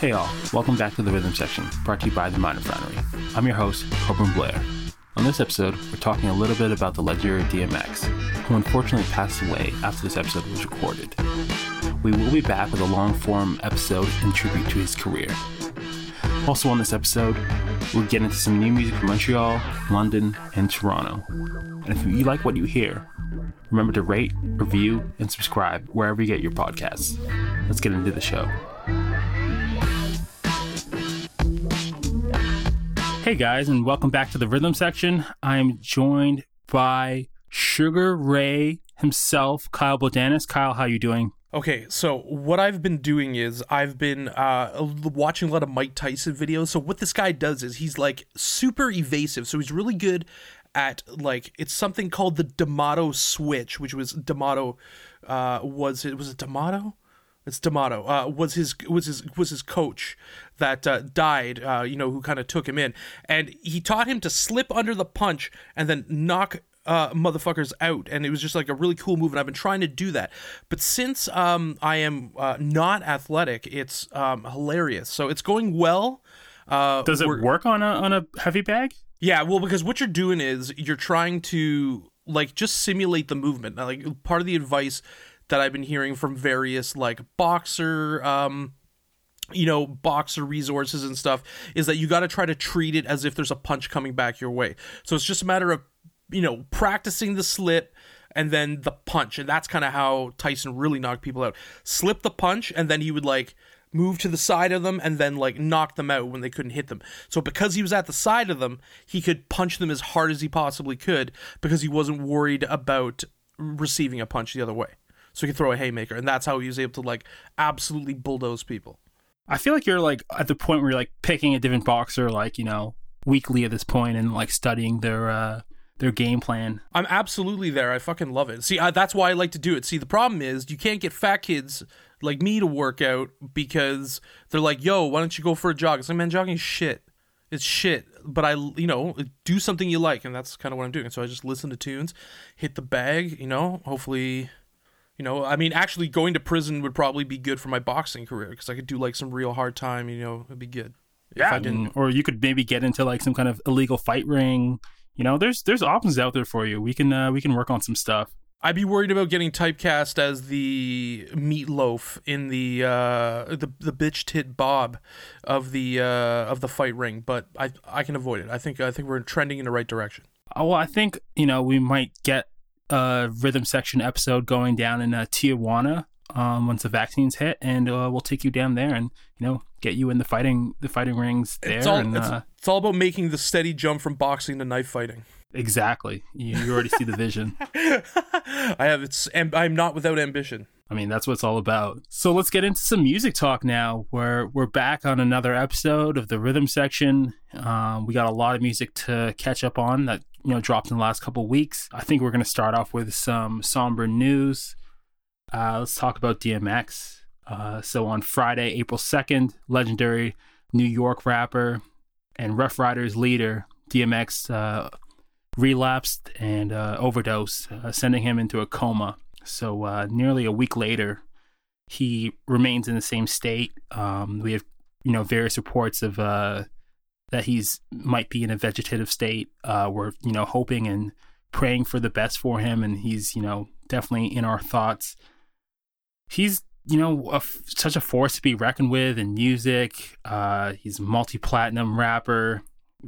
Hey all, welcome back to the Rhythm Section, brought to you by The Mind Refinery. I'm your host, Coburn Blair. On this episode, we're talking a little bit about the legendary DMX, who unfortunately passed away after this episode was recorded. We will be back with a long-form episode in tribute to his career. Also on this episode, we'll get into some new music from Montreal, London, and Toronto. And if you like what you hear, remember to rate, review, and subscribe wherever you get your podcasts. Let's get into the show. Hey guys, and welcome back to the Rhythm Section. I am joined by Sugar Ray himself, Kyle Bodanis. Kyle, how you doing? Okay, so what I've been doing is I've been watching a lot of Mike Tyson videos. So what this guy does is he's like super evasive. So he's really good at like, it's something called the D'Amato switch, which was D'Amato. Was it D'Amato? It's D'Amato, was his coach that died, who kind of took him in. And he taught him to slip under the punch and then knock motherfuckers out. And it was just like a really cool move. And I've been trying to do that. But since I am not athletic, it's hilarious. So it's going well. Does it work on a heavy bag? Yeah, well, because what you're doing is you're trying to like just simulate the movement. Now, like part of the advice that I've been hearing from various like boxer resources and stuff is that you got to try to treat it as if there's a punch coming back your way. So it's just a matter of, practicing the slip and then the punch. And that's kind of how Tyson really knocked people out. Slip the punch and then he would like move to the side of them and then like knock them out when they couldn't hit them. So because he was at the side of them, he could punch them as hard as he possibly could because he wasn't worried about receiving a punch the other way. So he could throw a haymaker, and that's how he was able to like absolutely bulldoze people. I feel like you're like at the point where you're like picking a different boxer, like weekly at this point, and like studying their game plan. I'm absolutely there. I fucking love it. See, that's why I like to do it. See, the problem is you can't get fat kids like me to work out because they're like, "Yo, why don't you go for a jog?" It's like, man, jogging is shit. It's shit, but I, do something you like, and that's kind of what I'm doing. So I just listen to tunes, hit the bag, hopefully. Actually going to prison would probably be good for my boxing career because I could do like some real hard time, it'd be good. Yeah. If I didn't. Or you could maybe get into like some kind of illegal fight ring. There's options out there for you. We can work on some stuff. I'd be worried about getting typecast as the meatloaf in the bitch tit Bob of the fight ring, but I can avoid it. I think we're trending in the right direction. Well, I think, we might get Rhythm Section episode going down in Tijuana once the vaccines hit, and we'll take you down there and get you in the fighting rings there. It's all about making the steady jump from boxing to knife fighting. Exactly, you already see the vision. I'm not without ambition. I mean, that's what it's all about. So let's get into some music talk now. We're back on another episode of the Rhythm Section. We got a lot of music to catch up on that dropped in the last couple of weeks. I think we're going to start off with some somber news. Let's talk about DMX. So on Friday, April 2nd, legendary New York rapper and Rough Riders leader DMX relapsed and overdosed, sending him into a coma. So nearly a week later, he remains in the same state. We have various reports of that he's might be in a vegetative state. We're hoping and praying for the best for him, and he's definitely in our thoughts. He's such a force to be reckoned with in music. He's a multi-platinum rapper,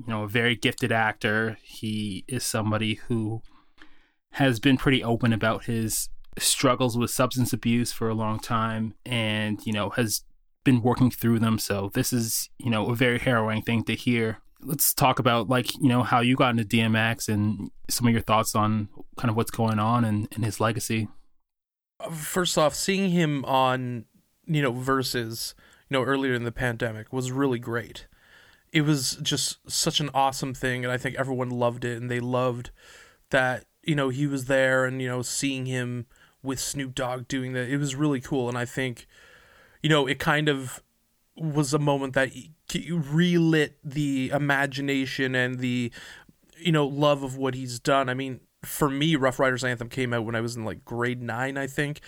a very gifted actor. He is somebody who has been pretty open about his struggles with substance abuse for a long time, and has been working through them. So this is, a very harrowing thing to hear. Let's talk about like, how you got into DMX and some of your thoughts on kind of what's going on and his legacy. First off, seeing him on, Verzuz, earlier in the pandemic was really great. It was just such an awesome thing. And I think everyone loved it, and they loved that, he was there, and, seeing him with Snoop Dogg doing that, it was really cool. And I think, it kind of was a moment that relit the imagination and the, love of what he's done. I mean, for me, Rough Riders Anthem came out when I was in like grade 9, I think.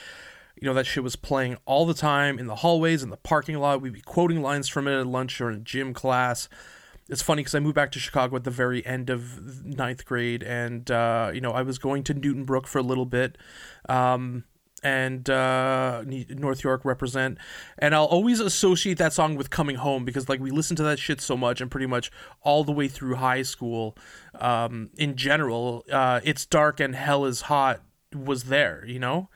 You know, that shit was playing all the time in the hallways, in the parking lot. We'd be quoting lines from it at lunch or in gym class. It's funny because I moved back to Chicago at the very end of 9th grade, and, you know, I was going to Newtonbrook for a little bit, and North York represent. And I'll always associate that song with coming home because, like, we listened to that shit so much, and pretty much all the way through high school, in general, It's Dark and Hell is Hot was there, you know?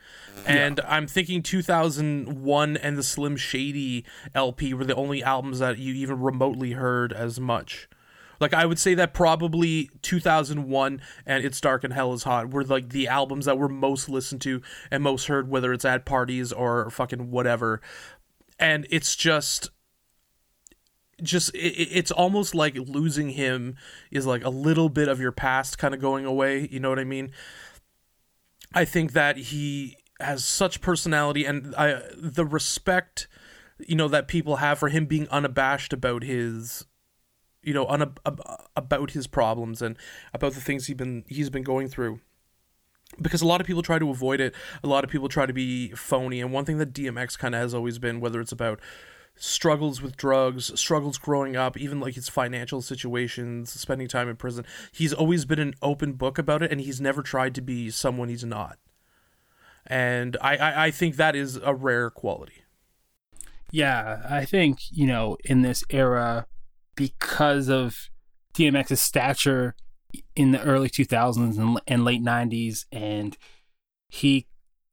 And yeah. I'm thinking 2001 and the Slim Shady LP were the only albums that you even remotely heard as much. Like, I would say that probably 2001 and It's Dark and Hell is Hot were, like, the albums that were most listened to and most heard, whether it's at parties or fucking whatever. And it's just it's almost like losing him is, like, a little bit of your past kind of going away. You know what I mean? I think that he has such personality, and the respect, you know, that people have for him being unabashed about his, you know, about his problems and about the things he's been going through. Because a lot of people try to avoid it. A lot of people try to be phony. And one thing that DMX kind of has always been, whether it's about struggles with drugs, struggles growing up, even like his financial situations, spending time in prison, he's always been an open book about it, and he's never tried to be someone he's not. And I think that is a rare quality. Yeah, I think, you know, in this era, because of DMX's stature in the early 2000s and late 90s, and he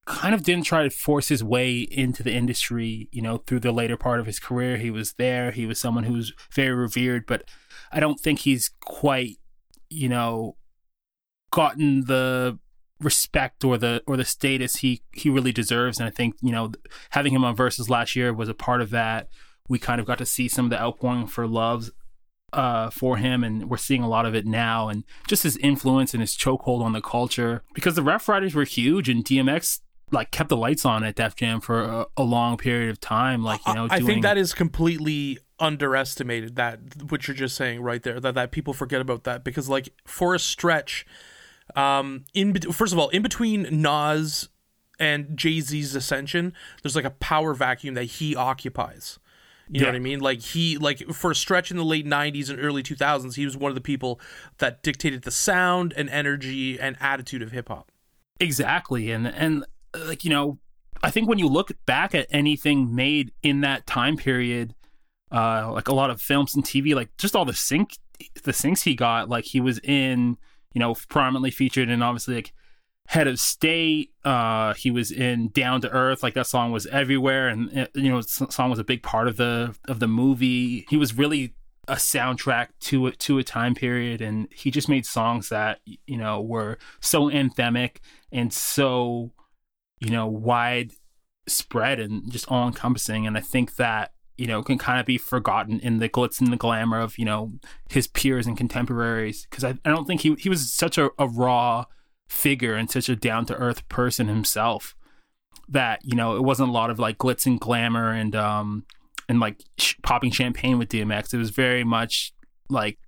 kind of didn't try to force his way into the industry, you know, through the later part of his career. He was there. He was someone who's very revered, but I don't think he's quite, you know, gotten the respect or the status he really deserves. And I think, you know, having him on Verzuz last year was a part of that. We kind of got to see some of the outpouring for love for him, and we're seeing a lot of it now, and just his influence and his chokehold on the culture, because the Rough Riders were huge, and DMX like kept the lights on at Def Jam for a long period of time. Like, you know, I think that is completely underestimated, that what you're just saying right there, that people forget about that, because like for a stretch, first of all, in between Nas and Jay-Z's ascension, there's like a power vacuum that he occupies. You know what I mean? Like for a stretch in the late 90s and early 2000s, he was one of the people that dictated the sound and energy and attitude of hip hop. Exactly. And like, you know, I think when you look back at anything made in that time period, like a lot of films and TV, like just all the syncs he got, like he was in, you know, prominently featured in obviously like Head of State, he was in Down to Earth, like that song was everywhere, and you know, song was a big part of the movie. He was really a soundtrack to a time period, and he just made songs that, you know, were so anthemic and so, you know, widespread and just all encompassing. And I think that, you know, can kind of be forgotten in the glitz and the glamour of, you know, his peers and contemporaries, because I don't think he was such a raw figure and such a down-to-earth person himself that, you know, it wasn't a lot of like glitz and glamour and like popping champagne with DMX. It was very much like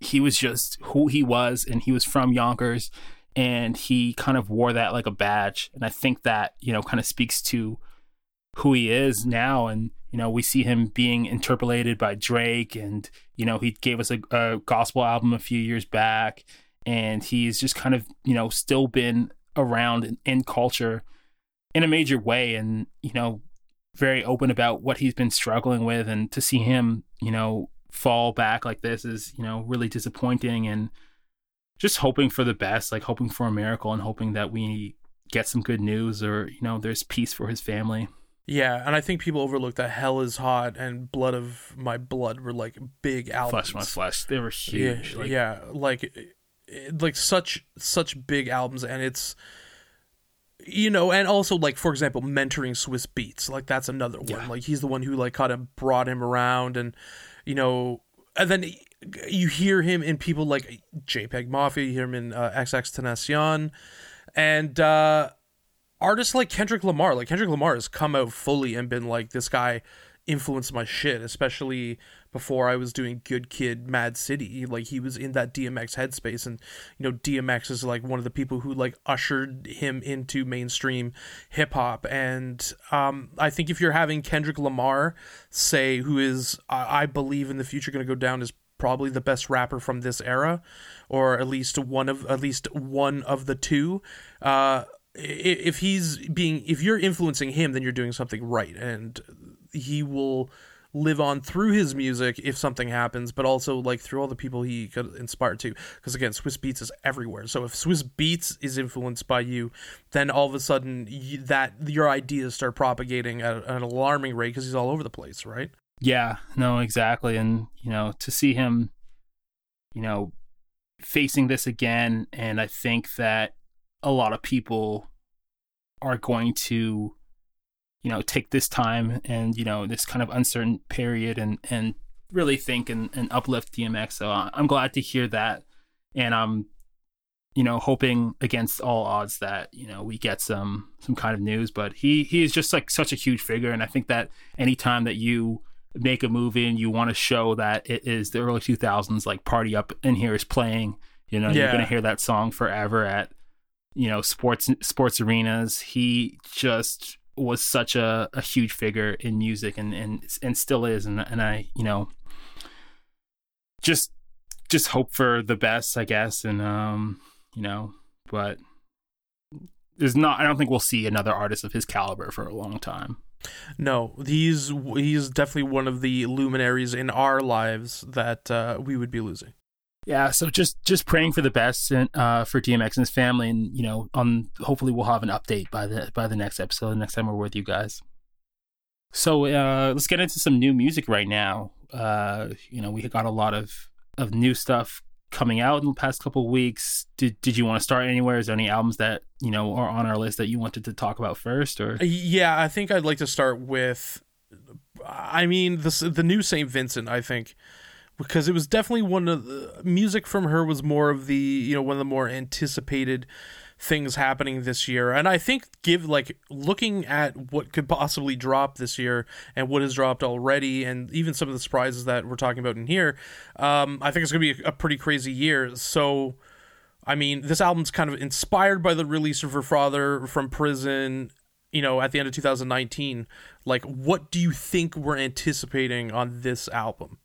he was just who he was, and he was from Yonkers, and he kind of wore that like a badge. And I think that, you know, kind of speaks to who he is now. And, you know, we see him being interpolated by Drake, and, you know, he gave us a gospel album a few years back. And he's just kind of, you know, still been around in culture in a major way, and, you know, very open about what he's been struggling with. And to see him, you know, fall back like this is, you know, really disappointing, and just hoping for the best, like hoping for a miracle and hoping that we get some good news, or, you know, there's peace for his family. Yeah, and I think people overlooked that Hell is Hot and Blood of My Blood were like big albums. Flesh My Flesh, they were huge. Yeah, like such big albums. And it's, you know, and also like, for example, mentoring Swiss Beats, like that's another one. Yeah. Like he's the one who like kind of brought him around, and, you know, and then you hear him in people like JPEG Mafia, you hear him in XXXTentacion, and artists like Kendrick Lamar. Like Kendrick Lamar has come out fully and been like, this guy influenced my shit, especially before I was doing Good Kid, Mad City. Like, he was in that DMX headspace, and, you know, DMX is, like, one of the people who, like, ushered him into mainstream hip-hop, and I think if you're having Kendrick Lamar, say, who is, I believe in the future going to go down as probably the best rapper from this era, or at least one of the two, if you're influencing him, then you're doing something right, and he will live on through his music if something happens, but also, like, through all the people he could inspire to, because, again, Swiss Beats is everywhere. So if Swiss Beats is influenced by you, then all of a sudden your ideas start propagating at an alarming rate, because he's all over the place, right? Yeah, no, exactly. And, you know, to see him, you know, facing this again, and I think that a lot of people are going to, you know, take this time and, you know, this kind of uncertain period and really think and uplift DMX. So I'm glad to hear that. And I'm, you know, hoping against all odds that, you know, we get some kind of news, but he is just, like, such a huge figure. And I think that anytime that you make a movie and you want to show that it is the early 2000s, like, Party Up in Here is playing, you know, you're going to hear that song forever at, you know, sports arenas. He just was such a huge figure in music and still is. And I, you know, just hope for the best, I guess. And, you know, but I don't think we'll see another artist of his caliber for a long time. No, he's definitely one of the luminaries in our lives that we would be losing. Yeah, so just praying for the best and for DMX and his family, and, you know, hopefully we'll have an update by the next episode, next time we're with you guys. So let's get into some new music right now. You know, we got a lot of new stuff coming out in the past couple of weeks. Did you want to start anywhere? Is there any albums that, you know, are on our list that you wanted to talk about first? Or yeah, I think I'd like to start with, I mean, the new St. Vincent, I think. Because it was definitely one of the music from her was more of the, you know, one of the more anticipated things happening this year. And I think looking at what could possibly drop this year and what has dropped already, and even some of the surprises that we're talking about in here, I think it's going to be a pretty crazy year. So, I mean, this album's kind of inspired by the release of her father from prison, you know, at the end of 2019. Like, what do you think we're anticipating on this album?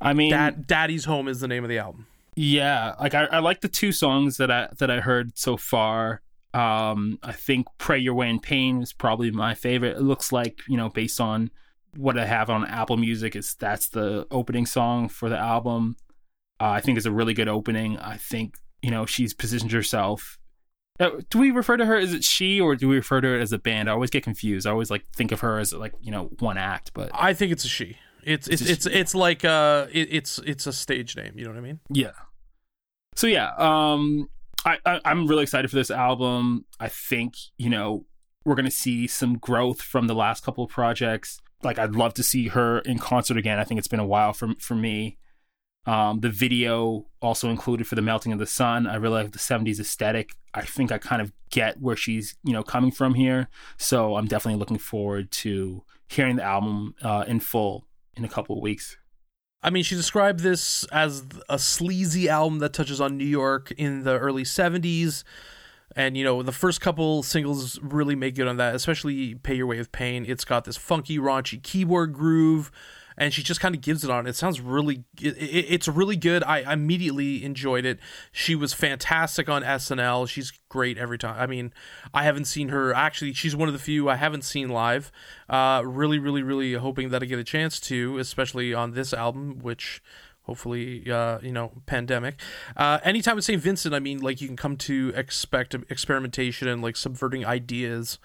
I mean, Daddy's Home is the name of the album. Yeah, like I like the two songs that I heard so far. I think Pray Your Way in Pain is probably my favorite. It looks like, you know, based on what I have on Apple Music, that's the opening song for the album. I think it's a really good opening. I think, you know, she's positioned herself. Do we refer to her as she, or do we refer to her as a band? I always get confused. I always, like, think of her as, like, you know, one act, but I think it's a she. It's like it's a stage name, you know what I mean? Yeah. So yeah, I'm really excited for this album. I think, you know, we're gonna see some growth from the last couple of projects. Like, I'd love to see her in concert again. I think it's been a while for me. The video also included for The Melting of the Sun. I really like the 70s aesthetic. I think I kind of get where she's, you know, coming from here. So I'm definitely looking forward to hearing the album in full in a couple of weeks. I mean, she described this as a sleazy album that touches on New York in the early 70s. And, you know, the first couple singles really make good on that, especially Pay Your Way with Pain. It's got this funky, raunchy keyboard groove, and she just kind of gives it on. It sounds really... It's really good. I immediately enjoyed it. She was fantastic on SNL. She's great every time. I mean, I haven't seen her... Actually, she's one of the few I haven't seen live. Really, really, really hoping that I get a chance to, especially on this album, which... Hopefully, you know, pandemic. Anytime with St. Vincent, I mean, like, you can come to expect experimentation and, like, subverting ideas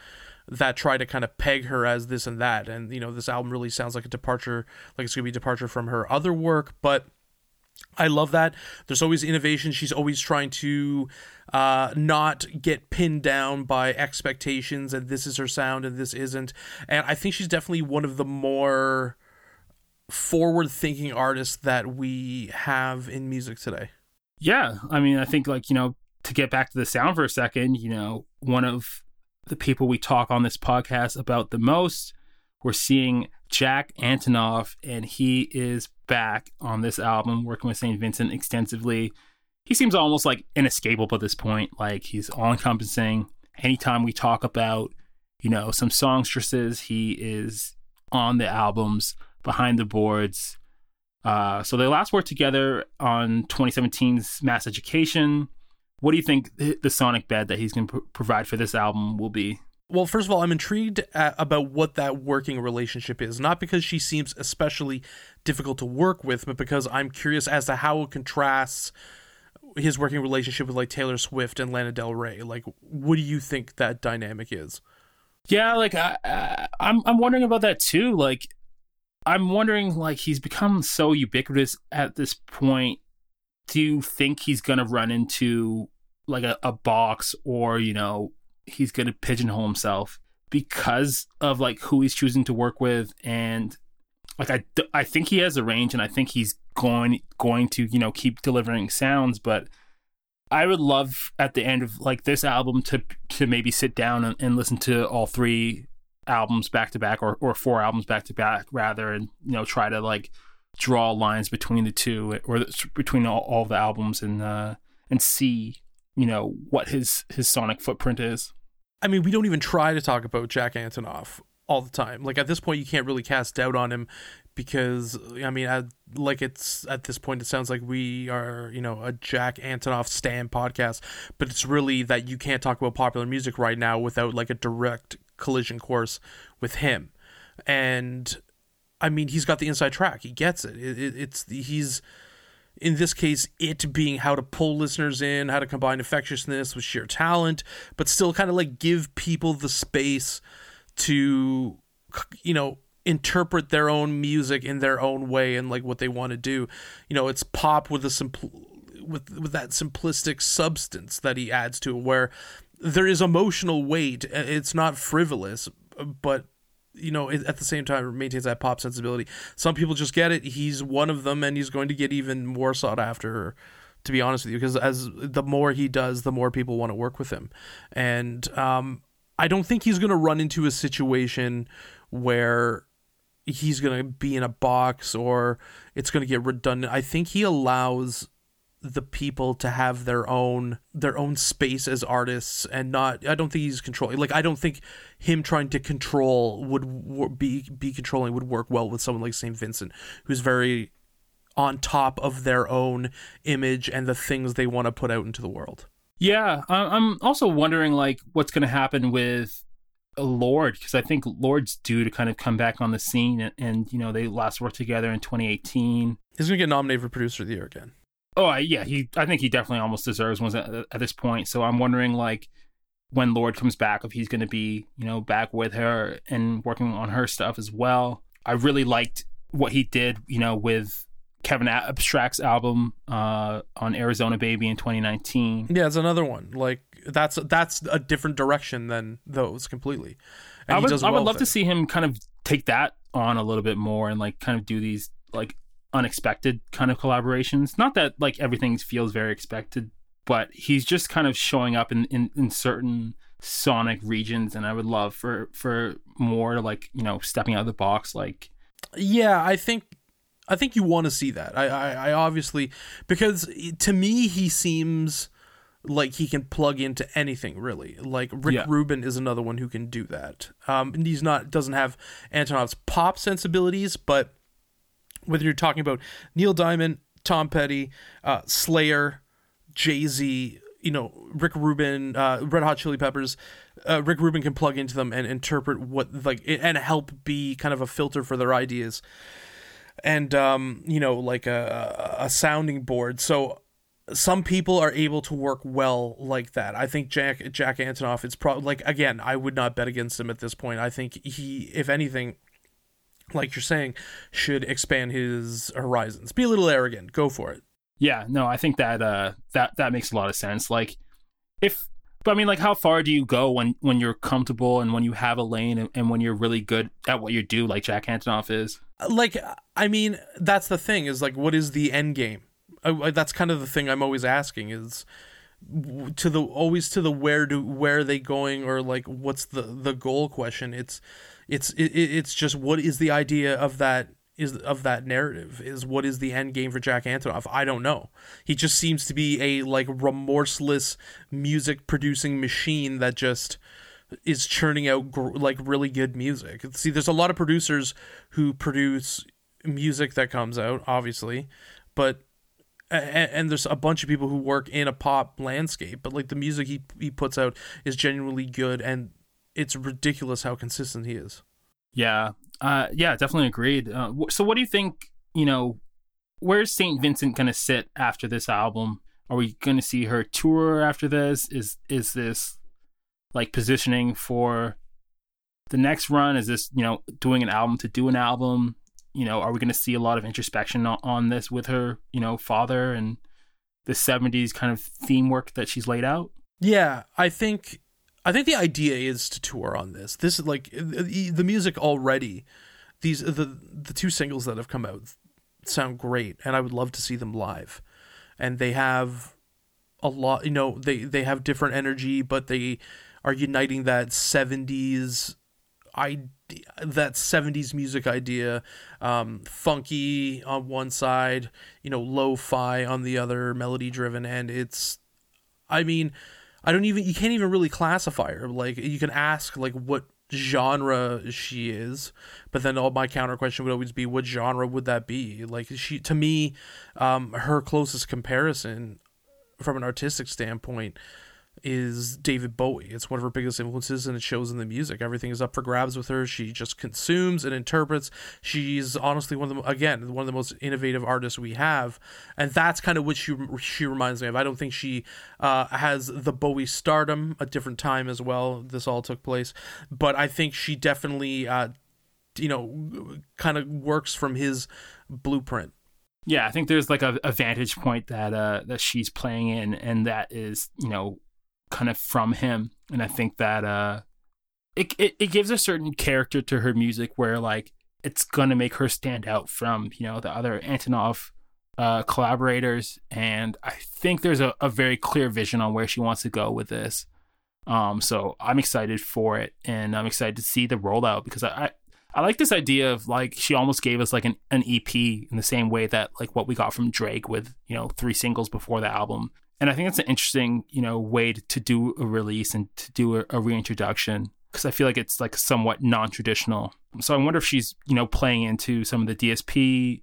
that try to kind of peg her as this and that. And, you know, this album really sounds like a departure, like it's going to be a departure from her other work. But I love that. There's always innovation. She's always trying to not get pinned down by expectations, and this is her sound and this isn't. And I think she's definitely one of the more... forward-thinking artists that we have in music today. Yeah, I mean, I think, like, you know, to get back to the sound for a second, you know, one of the people we talk on this podcast about the most We're seeing Jack Antonoff, and he is back on this album, working with St. Vincent extensively. He seems almost like inescapable at this point. Like, he's all-encompassing. Anytime we talk about, you know, some songstresses, he is on the albums, behind the boards. So they last worked together on 2017's Mass Education. What do you think the sonic bed that he's going to provide for this album will be? Well, first of all, I'm intrigued about what that working relationship is, not because she seems especially difficult to work with, but because I'm curious as to how it contrasts his working relationship with like Taylor Swift and Lana Del Rey. Like, what do you think that dynamic is? Yeah, like I'm wondering about that too. Like, I'm wondering, like, he's become so ubiquitous at this point. Do you think he's gonna run into like a box, or, you know, he's going to pigeonhole himself because of like who he's choosing to work with? And like, I think he has a range, and I think he's going to, you know, keep delivering sounds. But I would love at the end of like this album to maybe sit down and listen to all three albums back to back, or four albums back to back rather, and, you know, try to like draw lines between the two, or between all the albums, and see, you know, what his sonic footprint is. I mean, we don't even try to talk about Jack Antonoff all the time. Like, at this point, you can't really cast doubt on him because, I mean, at this point, it sounds like we are, you know, a Jack Antonoff stan podcast, but it's really that you can't talk about popular music right now without, like, a direct collision course with him. And, I mean, he's got the inside track. He gets it. He's... In this case, it being how to pull listeners in, how to combine infectiousness with sheer talent, but still kind of like give people the space to, you know, interpret their own music in their own way and like what they want to do. You know, it's pop with a with that simplistic substance that he adds to it, where there is emotional weight. It's not frivolous, but, you know, at the same time, it maintains that pop sensibility. Some people just get it. He's one of them, and he's going to get even more sought after, to be honest with you, because as the more he does, the more people want to work with him. And I don't think he's going to run into a situation where he's going to be in a box or it's going to get redundant. I think he allows the people to have their own space as artists, and not, I don't think he's controlling. Like, I don't think him trying to control would be controlling would work well with someone like St. Vincent, who's very on top of their own image and the things they want to put out into the world. Yeah, I'm also wondering like what's going to happen with Lorde, because I think Lorde's due to kind of come back on the scene, and you know, they last worked together in 2018. He's going to get nominated for Producer of the Year again. Oh, yeah, I think he definitely almost deserves one at this point. So I'm wondering, like, when Lorde comes back, if he's going to be, you know, back with her and working on her stuff as well. I really liked what he did, you know, with Kevin Abstract's album on Arizona Baby in 2019. Yeah, it's another one. Like, that's a different direction than those completely. And I would love to see him kind of take that on a little bit more and, like, kind of do these, like, unexpected kind of collaborations. Not that like everything feels very expected, but he's just kind of showing up in certain sonic regions, and I would love for more, like, you know, stepping out of the box. Like, yeah, I think you want to see that. I obviously, because to me he seems like he can plug into anything, really. Like, Rick Rubin is another one who can do that. And he's doesn't have Antonoff's pop sensibilities, but whether you're talking about Neil Diamond, Tom Petty, Slayer, Jay-Z, you know, Rick Rubin, Red Hot Chili Peppers, Rick Rubin can plug into them and interpret what, like, and help be kind of a filter for their ideas, and you know, like a sounding board. So some people are able to work well like that. I think Jack Antonoff is probably, like, again, I would not bet against him at this point. I think he, if anything, like you're saying, should expand his horizons. Be a little arrogant. Go for it. Yeah, no, I think that that makes a lot of sense. Like, but I mean, like, how far do you go when you're comfortable and when you have a lane and when you're really good at what you do, like Jack Antonoff is? Like, I mean, that's the thing, is like, what is the end game? That's kind of the thing I'm always asking is, to the always to the where are they going, or like what's the goal question. It's just what is the idea of that narrative, is what is the end game for Jack Antonoff? I don't know. He just seems to be a like remorseless music producing machine that just is churning out like really good music. See, there's a lot of producers who produce music that comes out, obviously, but and there's a bunch of people who work in a pop landscape, but like the music he puts out is genuinely good, and it's ridiculous how consistent he is. Yeah. Yeah, definitely agreed. So what do you think, where's St. Vincent going to sit after this album? Are we going to see her tour after this? Is this like positioning for the next run? Is this, doing an album to do an album? Are we going to see a lot of introspection on this with her, father and the 70s kind of theme work that she's laid out? Yeah, I think the idea is to tour on this. This is like the music already. The two singles that have come out sound great, and I would love to see them live. And they have a lot, they have different energy, but they are uniting that 70s idea, that 70s music idea, funky on one side, lo-fi on the other, melody driven, and it's, I mean, you can't even really classify her. Like, you can ask, like, what genre she is, but then all my counter question would always be, what genre would that be? Like, she, to me, her closest comparison from an artistic standpoint is David Bowie. It's one of her biggest influences, and it shows in the music. Everything is up for grabs with her. She just consumes and interprets. She's honestly one of the most innovative artists we have, and that's kind of what she reminds me of. I don't think she has the Bowie stardom, a different time as well, this all took place, but I think she definitely kind of works from his blueprint. Yeah, I think there's like a vantage point that she's playing in, and that is, kind of from him. And I think that it gives a certain character to her music where like it's gonna make her stand out from the other Antonoff collaborators. And I think there's a very clear vision on where she wants to go with this, so I'm excited for it, and I'm excited to see the rollout, because I like this idea of like she almost gave us like an EP in the same way that like what we got from Drake with 3 singles before the album. And I think that's an interesting, way to do a release and to do a reintroduction, because I feel like it's like somewhat non-traditional. So I wonder if she's, playing into some of the DSP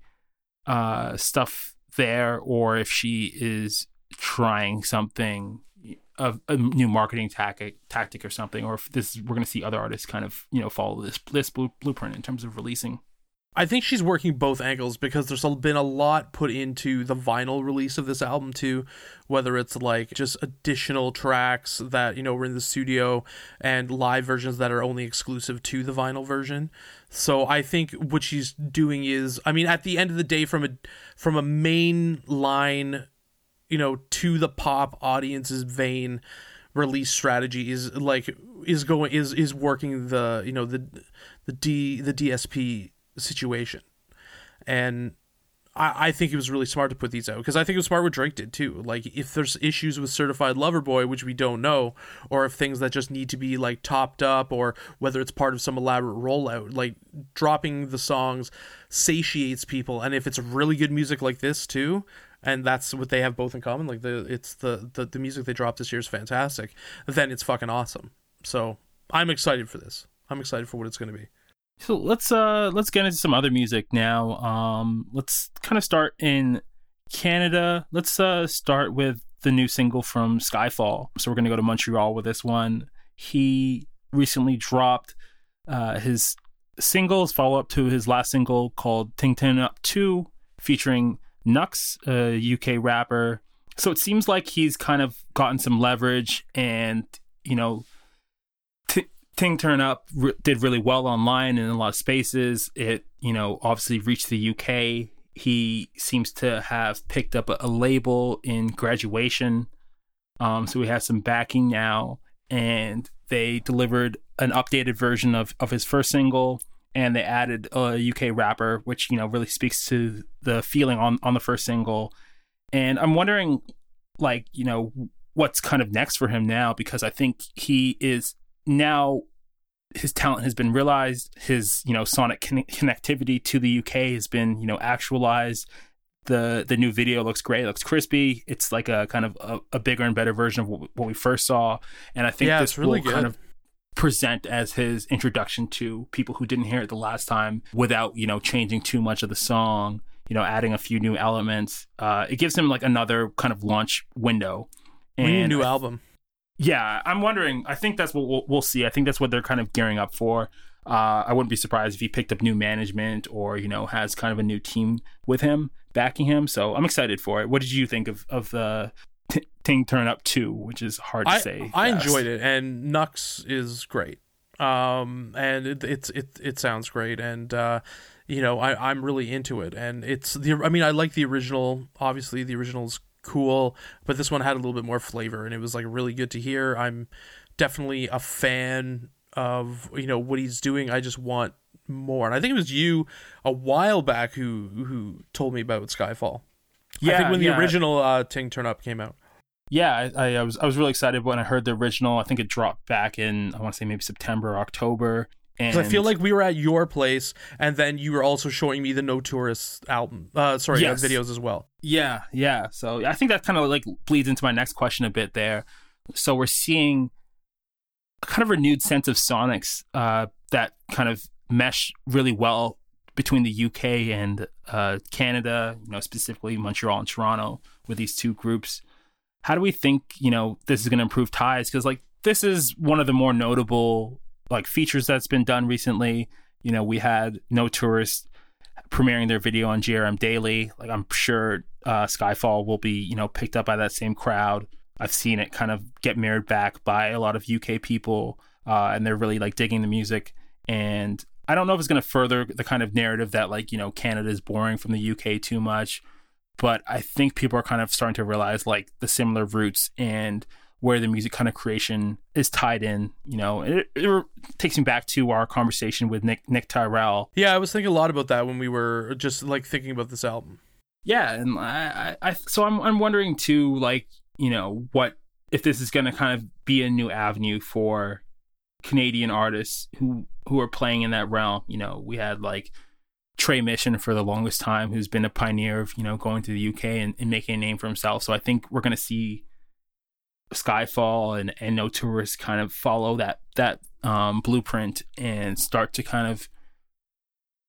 stuff there, or if she is trying something of a new marketing tactic or something, or if we're going to see other artists kind of, follow this blueprint in terms of releasing. I think she's working both angles, because there's been a lot put into the vinyl release of this album too, whether it's like just additional tracks that, were in the studio, and live versions that are only exclusive to the vinyl version. So I think what she's doing is, I mean, at the end of the day, from a main line, to the pop audience's vein, release strategy is working the, the DSP situation. And I think it was really smart to put these out, because I think it was smart what Drake did too. Like, if there's issues with Certified Lover Boy, which we don't know, or if things that just need to be like topped up, or whether it's part of some elaborate rollout, like dropping the songs satiates people. And if it's really good music like this too, and that's what they have both in common, like the music they dropped this year is fantastic, then it's fucking awesome. So I'm excited for this. I'm excited for what it's going to be. So let's get into some other music now. Let's kind of start in Canada. Let's start with the new single from Skiifall. So we're going to go to Montreal with this one. He recently dropped his singles, follow up to his last single called Ting Turn Up 2, featuring Nux, a UK rapper. So it seems like he's kind of gotten some leverage, and Ting Turn Up did really well online and in a lot of spaces. It, obviously reached the UK. He seems to have picked up a label in Graduation. So we have some backing now, and they delivered an updated version of his first single, and they added a UK rapper, which, really speaks to the feeling on the first single. And I'm wondering, what's kind of next for him now, because I think he is now, his talent has been realized. His, you know, sonic connectivity to the UK has been, you know, actualized. The new video looks great. It looks crispy. It's like a kind of a bigger and better version of what we first saw. And I think this really will kind of present as his introduction to people who didn't hear it the last time without, you know, changing too much of the song, you know, adding a few new elements. It gives him like another kind of launch window. And we need a new album. Yeah, I'm wondering. I think that's what we'll see. I think that's what they're kind of gearing up for. I wouldn't be surprised if he picked up new management or, you know, has kind of a new team with him, backing him. So I'm excited for it. What did you think of Ting Turn Up 2, which is hard to say? I enjoyed it, and Nux is great. And it sounds great, and you know, I'm really into it. And I like the original. Obviously, the original's cool, but this one had a little bit more flavor, and it was like really good to hear. I'm definitely a fan of, you know, what he's doing. I just want more. And I think it was you a while back who told me about Skiifall. Yeah, I think when the original Ting Turn Up came out. Yeah, I was really excited when I heard the original. I think it dropped back in, I want to say maybe September or October. And I feel like we were at your place, and then you were also showing me the No Tourists album. Videos as well. Yeah. So I think that kind of like bleeds into my next question a bit there. So we're seeing a kind of renewed sense of sonics that kind of mesh really well between the UK and Canada, you know, specifically Montreal and Toronto with these two groups. How do we think, you know, this is going to improve ties? Because like this is one of the more notable like features that's been done recently. You know, we had No Tourists premiering their video on GRM Daily. Like I'm sure Skiifall will be, you know, picked up by that same crowd. I've seen it kind of get mirrored back by a lot of UK people, and they're really like digging the music. And I don't know if it's going to further the kind of narrative that like, you know, Canada is borrowing from the UK too much, but I think people are kind of starting to realize like the similar roots and where the music kind of creation is tied in, you know. It takes me back to our conversation with Nick Tyrell. Yeah, I was thinking a lot about that when we were just like thinking about this album. Yeah, and I'm wondering too, like, you know, what if this is going to kind of be a new avenue for Canadian artists who are playing in that realm. You know, we had like Trey Mission for the longest time, who's been a pioneer of, you know, going to the UK and making a name for himself. So I think we're going to see Skiifall and No Tourists kind of follow that blueprint and start to kind of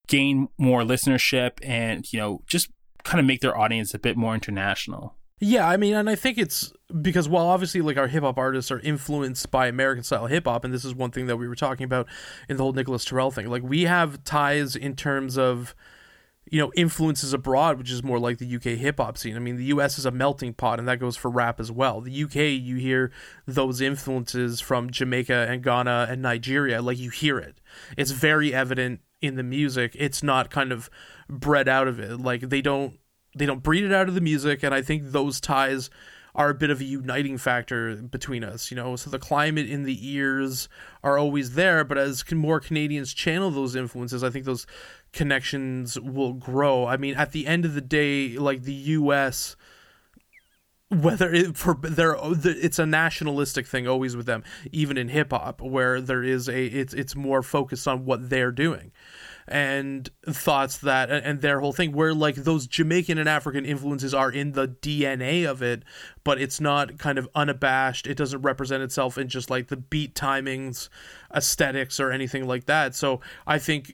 gain more listenership and, you know, just kind of make their audience a bit more international. Yeah, I mean, and I think it's because while obviously like our hip hop artists are influenced by American style hip hop, and this is one thing that we were talking about in the whole Nicholas Terrell thing, like we have ties in terms of, you know, influences abroad, which is more like the UK hip hop scene. I mean, the US is a melting pot, and that goes for rap as well. The UK, you hear those influences from Jamaica and Ghana and Nigeria, like you hear it. It's very evident in the music. It's not kind of bred out of it. Like they don't breed it out of the music, and I think those ties are a bit of a uniting factor between us, you know. So the climate in the ears are always there, but as more Canadians channel those influences, I think those connections will grow. I mean, at the end of the day, like the US, it's a nationalistic thing always with them, even in hip hop, where there is it's more focused on what they're doing and thoughts that and their whole thing, where like those Jamaican and African influences are in the DNA of it, but it's not kind of unabashed. It doesn't represent itself in just like the beat timings, aesthetics, or anything like that. So I think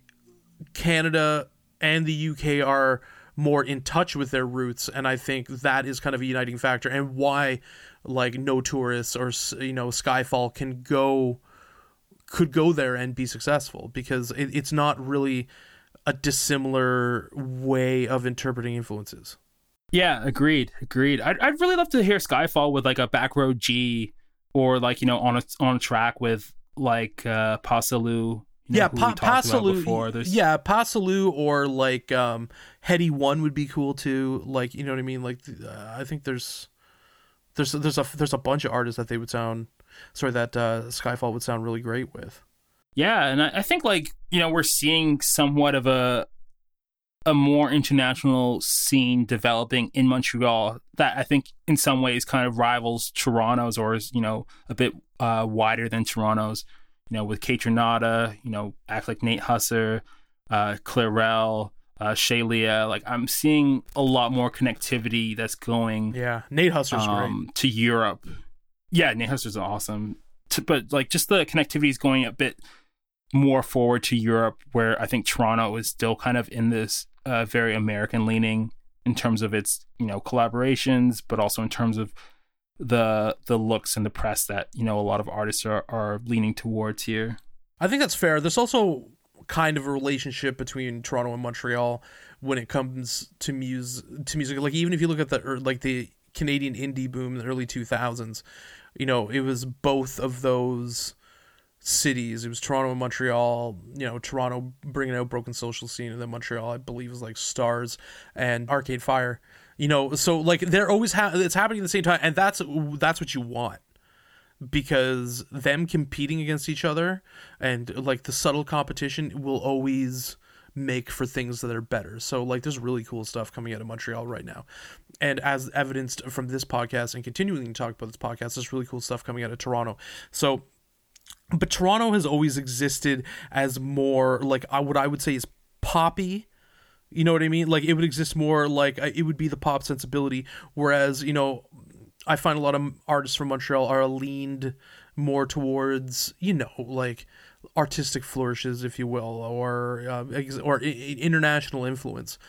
Canada and the UK are more in touch with their roots, and I think that is kind of a uniting factor and why like No Tourists or, you know, Skiifall could go there and be successful, because it's not really a dissimilar way of interpreting influences. Yeah, agreed. I'd really love to hear Skiifall with like a Back Road G, or like, you know, on a track with like Pasaloo. You know, yeah, Pasaloo. Yeah, Pasaloo, or like Heady One would be cool too. Like, you know what I mean? Like I think there's a bunch of artists that Skiifall would sound really great with. Yeah, and I think like, you know, we're seeing somewhat of a a more international scene developing in Montreal that I think in some ways kind of rivals Toronto's, or is, you know, a bit wider than Toronto's, you know, with Kate Renata, you know, act like Nate Husser, Clarel, Shalia. Like, I'm seeing a lot more connectivity that's going. Yeah, Nate Husser's great. To Europe. Yeah, Nate Husser's awesome. But like, just the connectivity is going a bit more forward to Europe, where I think Toronto is still kind of in this very American leaning in terms of its, you know, collaborations, but also in terms of the looks and the press that, you know, a lot of artists are leaning towards here. I think that's fair. There's also kind of a relationship between Toronto and Montreal when it comes to music. Like, even if you look at the Canadian indie boom in the early 2000s, you know, it was both of those cities. It was Toronto and Montreal. You know, Toronto bringing out Broken Social Scene, and then Montreal, I believe, was like Stars and Arcade Fire. You know, so like they're always it's happening at the same time, and that's what you want, because them competing against each other and like the subtle competition will always make for things that are better. So like, there's really cool stuff coming out of Montreal right now, and as evidenced from this podcast and continuing to talk about this podcast, there's really cool stuff coming out of Toronto. So, but Toronto has always existed as more like what I would say is poppy. You know what I mean? Like, it would exist more like it would be the pop sensibility, whereas, you know, I find a lot of artists from Montreal are leaned more towards, you know, like artistic flourishes, if you will, or international influence.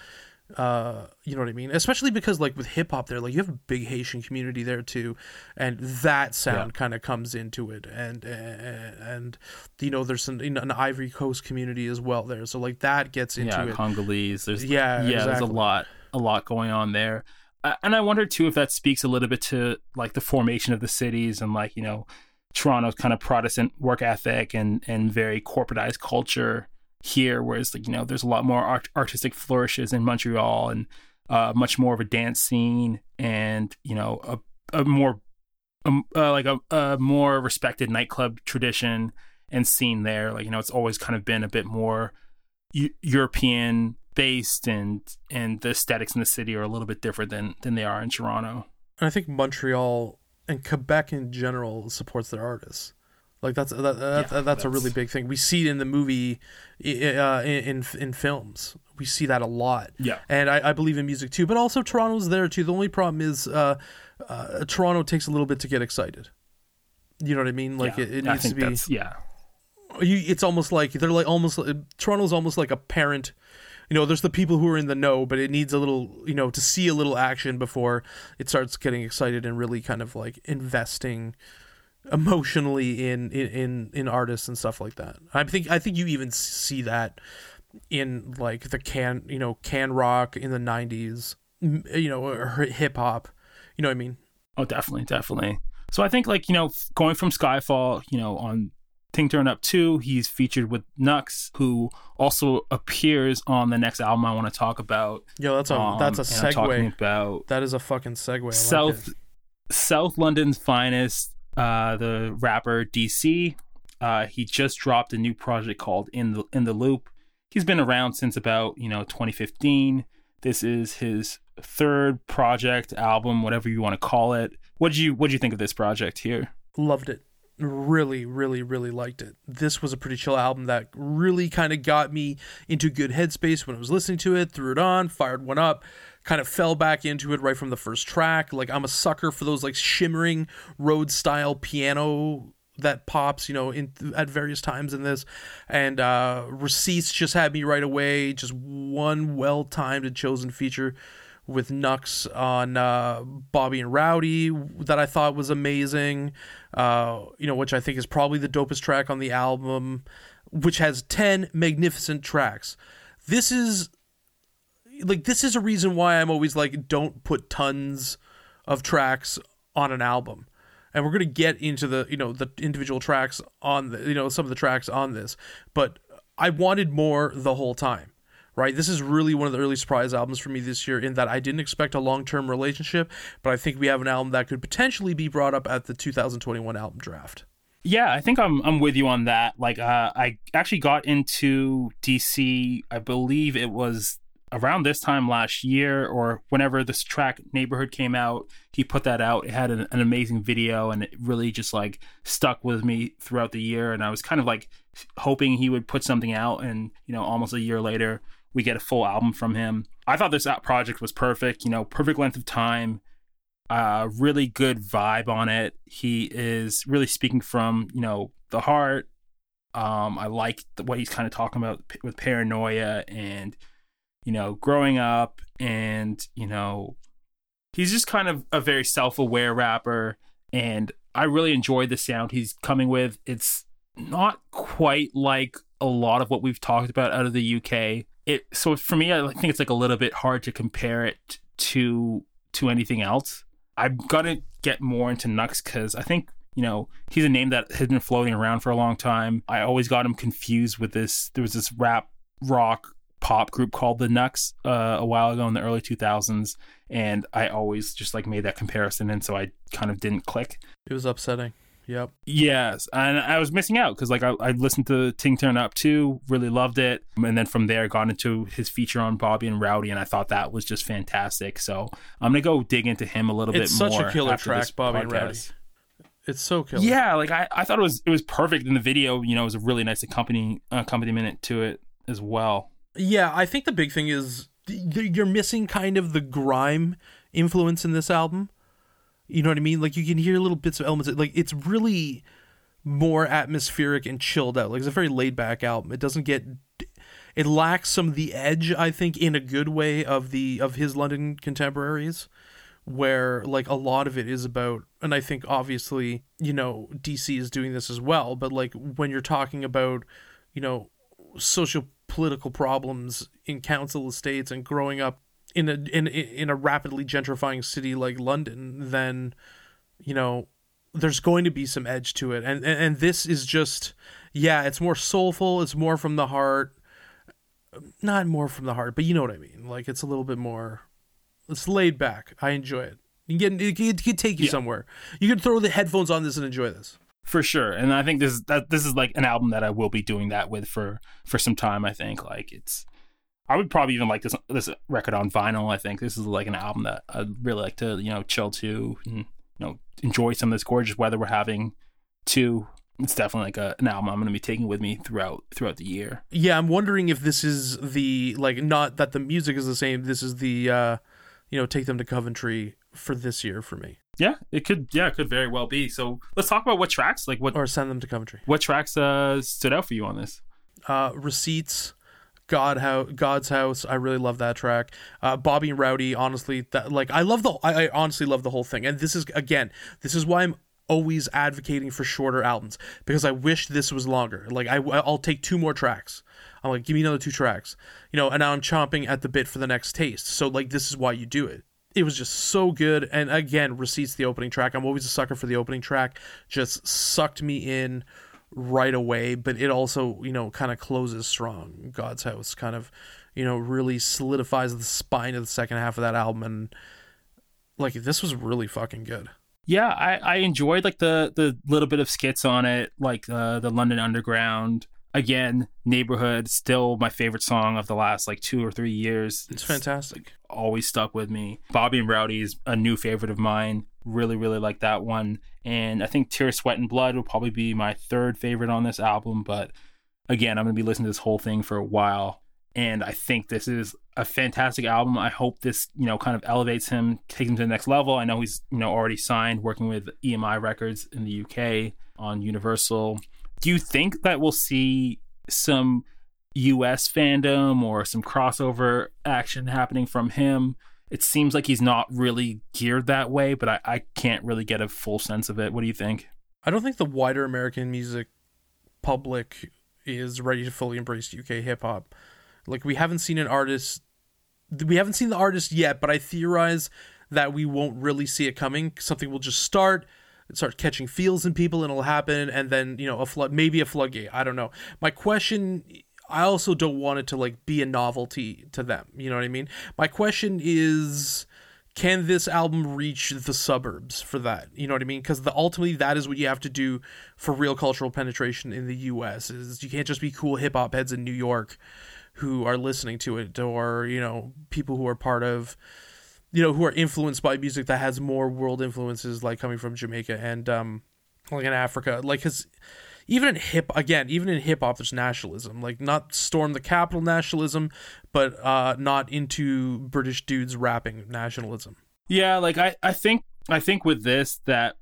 You know what I mean? Especially because like with hip hop there, like you have a big Haitian community there too, and that sound kind of comes into it, and you know, there's an Ivory Coast community as well there, so like that gets into it. Congolese. There's exactly. There's a lot going on there. And I wonder too if that speaks a little bit to like the formation of the cities and like, you know, Toronto's kind of Protestant work ethic and very corporatized culture here, whereas like, you know, there's a lot more artistic flourishes in Montreal, and much more of a dance scene, and you know, a more respected nightclub tradition and scene there. Like, you know, it's always kind of been a bit more European based, and the aesthetics in the city are a little bit different than they are in Toronto. And I think Montreal and Quebec in general supports their artists. Like that's a really big thing. We see it in the movie, in films. We see that a lot. Yeah. And I believe in music too, but also Toronto's there too. The only problem is Toronto takes a little bit to get excited. You know what I mean? Like it needs to be. Yeah. It's almost like Toronto's almost like a parent. You know, there's the people who are in the know, but it needs a little, you know, to see a little action before it starts getting excited and really kind of like investing emotionally in artists and stuff like that. I think you even see that in like the can rock in the 90s, you know, or hip hop. You know what I mean? Oh, definitely. So I think like, you know, going from Skiifall, you know, on Ting Turn Up 2, he's featured with Nux, who also appears on the next album I want to talk about. Yo, that's a segue. I'm talking about that is a fucking segue. South London's finest, the rapper DC. He just dropped a new project called In the Loop. He's been around since about, you know, 2015. This is his third project, album, whatever you want to call it. What did you think of this project here? Loved it. Really, really, really liked it. This was a pretty chill album that really kind of got me into good headspace when I was listening to it. Threw it on, fired one up, kind of fell back into it right from the first track. Like, I'm a sucker for those like shimmering road style piano that pops, you know, in at various times in this. And Receipts just had me right away. Just one well-timed and chosen feature with Nux on Bobby and Rowdy that I thought was amazing, you know, which I think is probably the dopest track on the album, which has 10 magnificent tracks. This is a reason why I'm always like, don't put tons of tracks on an album. And we're going to get into the, you know, the individual tracks on the, you know, some of the tracks on this, but I wanted more the whole time. Right, this is really one of the early surprise albums for me this year, in that I didn't expect a long-term relationship, but I think we have an album that could potentially be brought up at the 2021 album draft. Yeah, I think I'm with you on that. Like, I actually got into DC, I believe it was around this time last year or whenever this track Neighborhood came out, he put that out. It had an amazing video, and it really just like stuck with me throughout the year. And I was kind of like hoping he would put something out, and, you know, almost a year later, we get a full album from him. I thought this project was perfect, you know, perfect length of time, really good vibe on it. He is really speaking from, you know, the heart. I like what he's kind of talking about with paranoia and, you know, growing up, and, you know, he's just kind of a very self-aware rapper, and I really enjoy the sound he's coming with. It's not quite like a lot of what we've talked about out of the UK. So for me, I think it's like a little bit hard to compare it to anything else. I've got to get more into Nux because I think, you know, he's a name that has been floating around for a long time. I always got him confused with this. There was this rap, rock, pop group called the Nux a while ago in the early 2000s, and I always just like made that comparison, and so I kind of didn't click. It was upsetting. Yep. Yes, and I was missing out because like I listened to Ting Turn Up too, really loved it, and then from there got into his feature on Bobby and Rowdy, and I thought that was just fantastic. So I'm gonna go dig into him a little bit more. It's such a killer track, Bobby and Rowdy. It's so killer. Yeah, like I thought it was perfect in the video. You know, it was a really nice accompaniment to it as well. Yeah, I think the big thing is you're missing kind of the grime influence in this album. You know what I mean? Like, you can hear little bits of elements. Like, it's really more atmospheric and chilled out. Like, it's a very laid-back album. It doesn't get... It lacks some of the edge, I think, in a good way of his London contemporaries, where, like, a lot of it is about... And I think, obviously, you know, DC is doing this as well, but, like, when you're talking about, you know, social... political problems in council estates and growing up in a rapidly gentrifying city like London, then, you know, there's going to be some edge to it. And this is just, yeah, it's more soulful. It's more from the heart, not more from the heart, but you know what I mean? Like, it's a little bit more, it's laid back. I enjoy it. It can take you somewhere. You can throw the headphones on this and enjoy this. For sure, and I think this is like an album that I will be doing that with for some time. I think like I would probably even like this record on vinyl. I think this is like an album that I'd really like to, you know, chill to and, you know, enjoy some of this gorgeous weather we're having too. It's definitely like an album I'm going to be taking with me throughout the year. Yeah, I'm wondering if this is the, like, not that the music is the same. This is the you know, take them to Coventry for this year for me. Yeah, it could very well be. So let's talk about what tracks, like what, or send them to Coventry. What tracks stood out for you on this? Receipts, God's House. I really love that track. Bobby and Rowdy. Honestly, I honestly love the whole thing. And this is why I'm always advocating for shorter albums, because I wish this was longer. Like I'll take two more tracks. I'm like, give me another two tracks, you know. And now I'm chomping at the bit for the next taste. So like, this is why you do it. It was just so good. And again, Receipts, the opening track. I'm always a sucker for the opening track. Just sucked me in right away. But it also, you know, kind of closes strong. God's House kind of, you know, really solidifies the spine of the second half of that album. And, like, this was really fucking good. Yeah, I enjoyed, like, the little bit of skits on it, like the London Underground. Again, Neighborhood, still my favorite song of the last, like, 2 or 3 years. It's fantastic. Always stuck with me. Bobby and Rowdy is a new favorite of mine. Really, really like that one. And I think Tears, Sweat, and Blood will probably be my third favorite on this album. But again, I'm going to be listening to this whole thing for a while. And I think this is a fantastic album. I hope this, you know, kind of elevates him, takes him to the next level. I know he's, you know, already signed, working with EMI Records in the UK on Universal. Do you think that we'll see some US fandom or some crossover action happening from him? It seems like he's not really geared that way, but I can't really get a full sense of it. What do you think? I don't think the wider American music public is ready to fully embrace UK hip-hop. Like, we haven't seen the artist yet, but I theorize that we won't really see it coming. Something will just start catching feels in people, and it'll happen, and then, you know, a floodgate. I don't know. My question, I also don't want it to, like, be a novelty to them. You know what I mean? My question is, can this album reach the suburbs for that? You know what I mean? Because ultimately, that is what you have to do for real cultural penetration in the U.S. is you can't just be cool hip-hop heads in New York who are listening to it, or, you know, people who are part of, you know, who are influenced by music that has more world influences, like coming from Jamaica and like in Africa, like, because even in hip hop, there's nationalism, like not storm the Capitol nationalism, but not into British dudes rapping nationalism. Yeah, like I think with this, that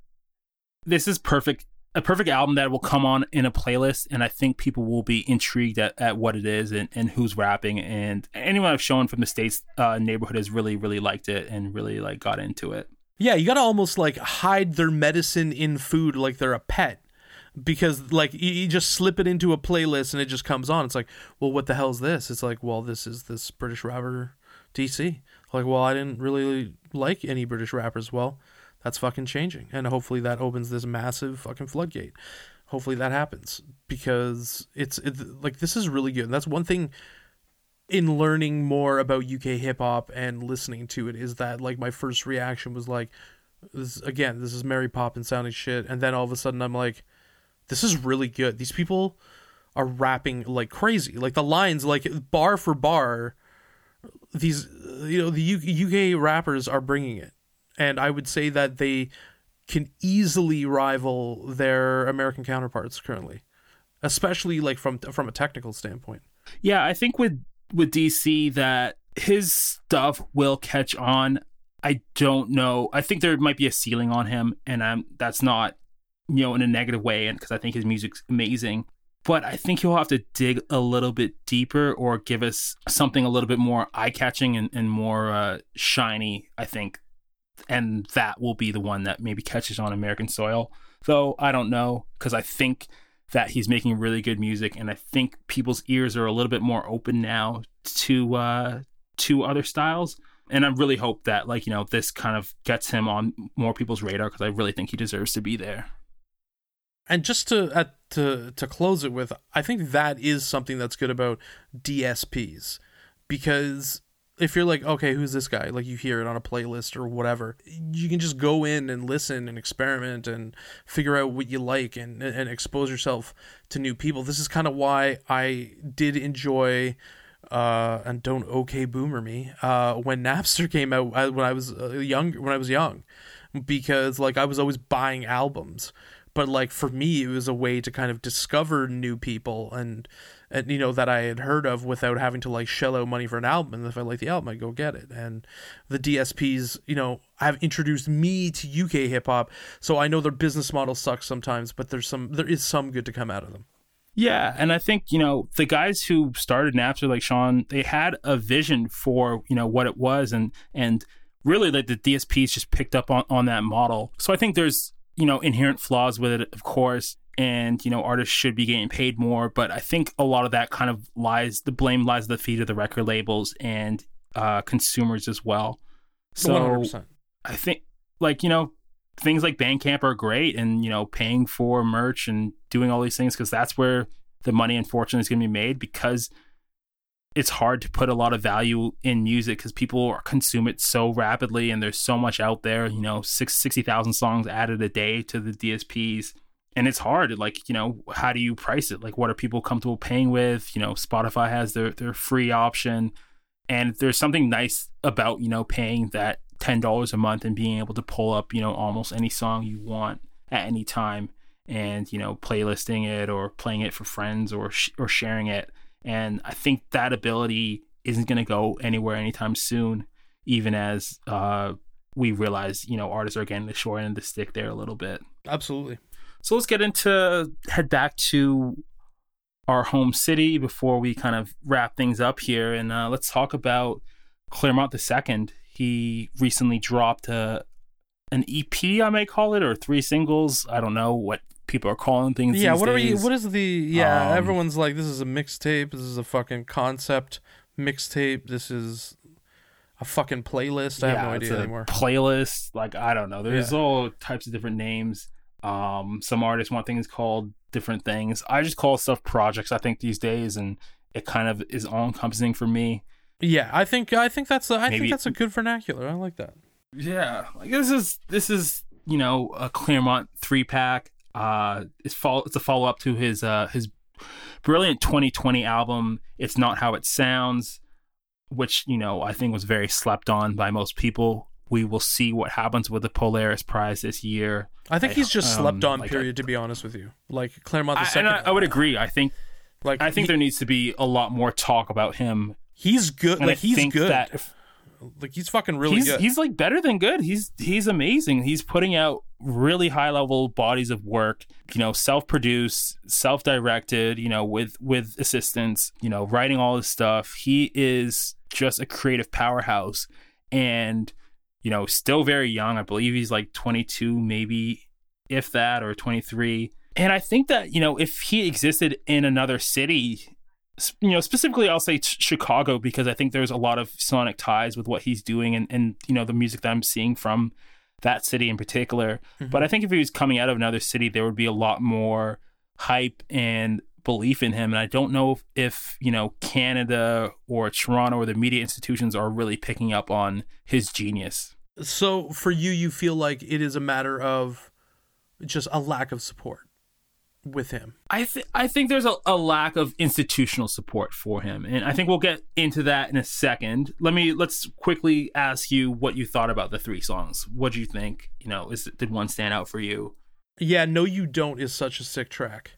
this is a perfect album that will come on in a playlist, and I think people will be intrigued at what it is and who's rapping, and anyone I've shown from the States neighborhood has really, really liked it and really like got into it. Yeah, you gotta almost like hide their medicine in food like they're a pet, because like you just slip it into a playlist and it just comes on. It's like, well, what the hell is this? It's like, well, this is this British rapper DC. Like, well, I didn't really like any British rappers. Well, that's fucking changing. And hopefully that opens this massive fucking floodgate. Hopefully that happens, because it's like, this is really good. And that's one thing in learning more about UK hip hop and listening to it, is that like my first reaction was like, this is Mary Poppins sounding shit. And then all of a sudden I'm like, this is really good. These people are rapping like crazy. Like the lines, like bar for bar, these, you know, the UK rappers are bringing it. And I would say that they can easily rival their American counterparts currently, especially like from a technical standpoint. Yeah, I think with DC that his stuff will catch on. I don't know. I think there might be a ceiling on him, and that's not, you know, in a negative way, and because I think his music's amazing. But I think he'll have to dig a little bit deeper, or give us something a little bit more eye-catching and more shiny, I think. And that will be the one that maybe catches on American soil. Though I don't know, because I think that he's making really good music, and I think people's ears are a little bit more open now to other styles. And I really hope that, like, you know, this kind of gets him on more people's radar, because I really think he deserves to be there. And just to close it with, I think that is something that's good about DSPs, because if you're like, okay, who's this guy? Like, you hear it on a playlist or whatever. You can just go in and listen and experiment and figure out what you like and expose yourself to new people. This is kind of why I did enjoy, and don't okay boomer me, when Napster came out, when I was young, because like I was always buying albums. But like for me, it was a way to kind of discover new people and you know, that I had heard of without having to like shell out money for an album. And if I like the album, I go get it. And the DSPs, you know, have introduced me to UK hip hop. So I know their business model sucks sometimes, but there is some good to come out of them. Yeah, and I think, you know, the guys who started Napster, like Sean, they had a vision for, you know, what it was, and really like the DSPs just picked up on that model. So I think there's, you know, inherent flaws with it, of course, and, you know, artists should be getting paid more, but I think a lot of that kind of the blame lies at the feet of the record labels and consumers as well. So 100%. I think, like, you know, things like Bandcamp are great, and, you know, paying for merch and doing all these things, because that's where the money, unfortunately, is going to be made, because it's hard to put a lot of value in music because people consume it so rapidly, and there's so much out there, you know, 60,000 songs added a day to the DSPs. And it's hard. Like, you know, how do you price it? Like, what are people comfortable paying with? You know, Spotify has their free option. And there's something nice about, you know, paying that $10 a month and being able to pull up, you know, almost any song you want at any time, and, you know, playlisting it or playing it for friends or sharing it. And I think that ability isn't going to go anywhere anytime soon, even as we realize, you know, artists are getting the short end of the stick there a little bit. Absolutely. So let's head back to our home city before we kind of wrap things up here. And let's talk about Claremont II. He recently dropped an EP, I may call it, or three singles. I don't know what people are calling things these days. Everyone's like, this is a mixtape, this is a fucking concept mixtape, this is a fucking playlist. I have no idea anymore. Playlist, like, I don't know, there's all types of different names. Some artists want things called different things. I just call stuff projects, I think, these days, and it kind of is all encompassing for me. Yeah, I think that's a good vernacular. I like that. Yeah, like this is, you know, a Claremont 3-pack. It's a follow up to his brilliant 2020 album, It's Not How It Sounds, which, you know, I think was very slept on by most people. We will see what happens with the Polaris Prize this year. I think he's just slept on, like, period, to be honest with you. Like Claremont II. And I would agree. I think there needs to be a lot more talk about him. He's good. And like, he's good. He's fucking really good. He's like better than good. He's amazing. He's putting out really high level bodies of work, you know, self-produced, self-directed, you know, with assistance, you know, writing all this stuff. He is just a creative powerhouse and, you know, still very young. I believe he's like 22, maybe, if that, or 23. And I think that, you know, if he existed in another city, you know, specifically I'll say Chicago, because I think there's a lot of sonic ties with what he's doing and you know, the music that I'm seeing from that city in particular. Mm-hmm. But I think if he was coming out of another city, there would be a lot more hype and belief in him. And I don't know if you know, Canada or Toronto or the media institutions are really picking up on his genius. So for you, you feel like it is a matter of just a lack of support with him? I think there's a lack of institutional support for him, and I think we'll get into that in a second. Let's quickly ask you what you thought about the three songs. What do you think? You know, did one stand out for you? Yeah, No You Don't is such a sick track.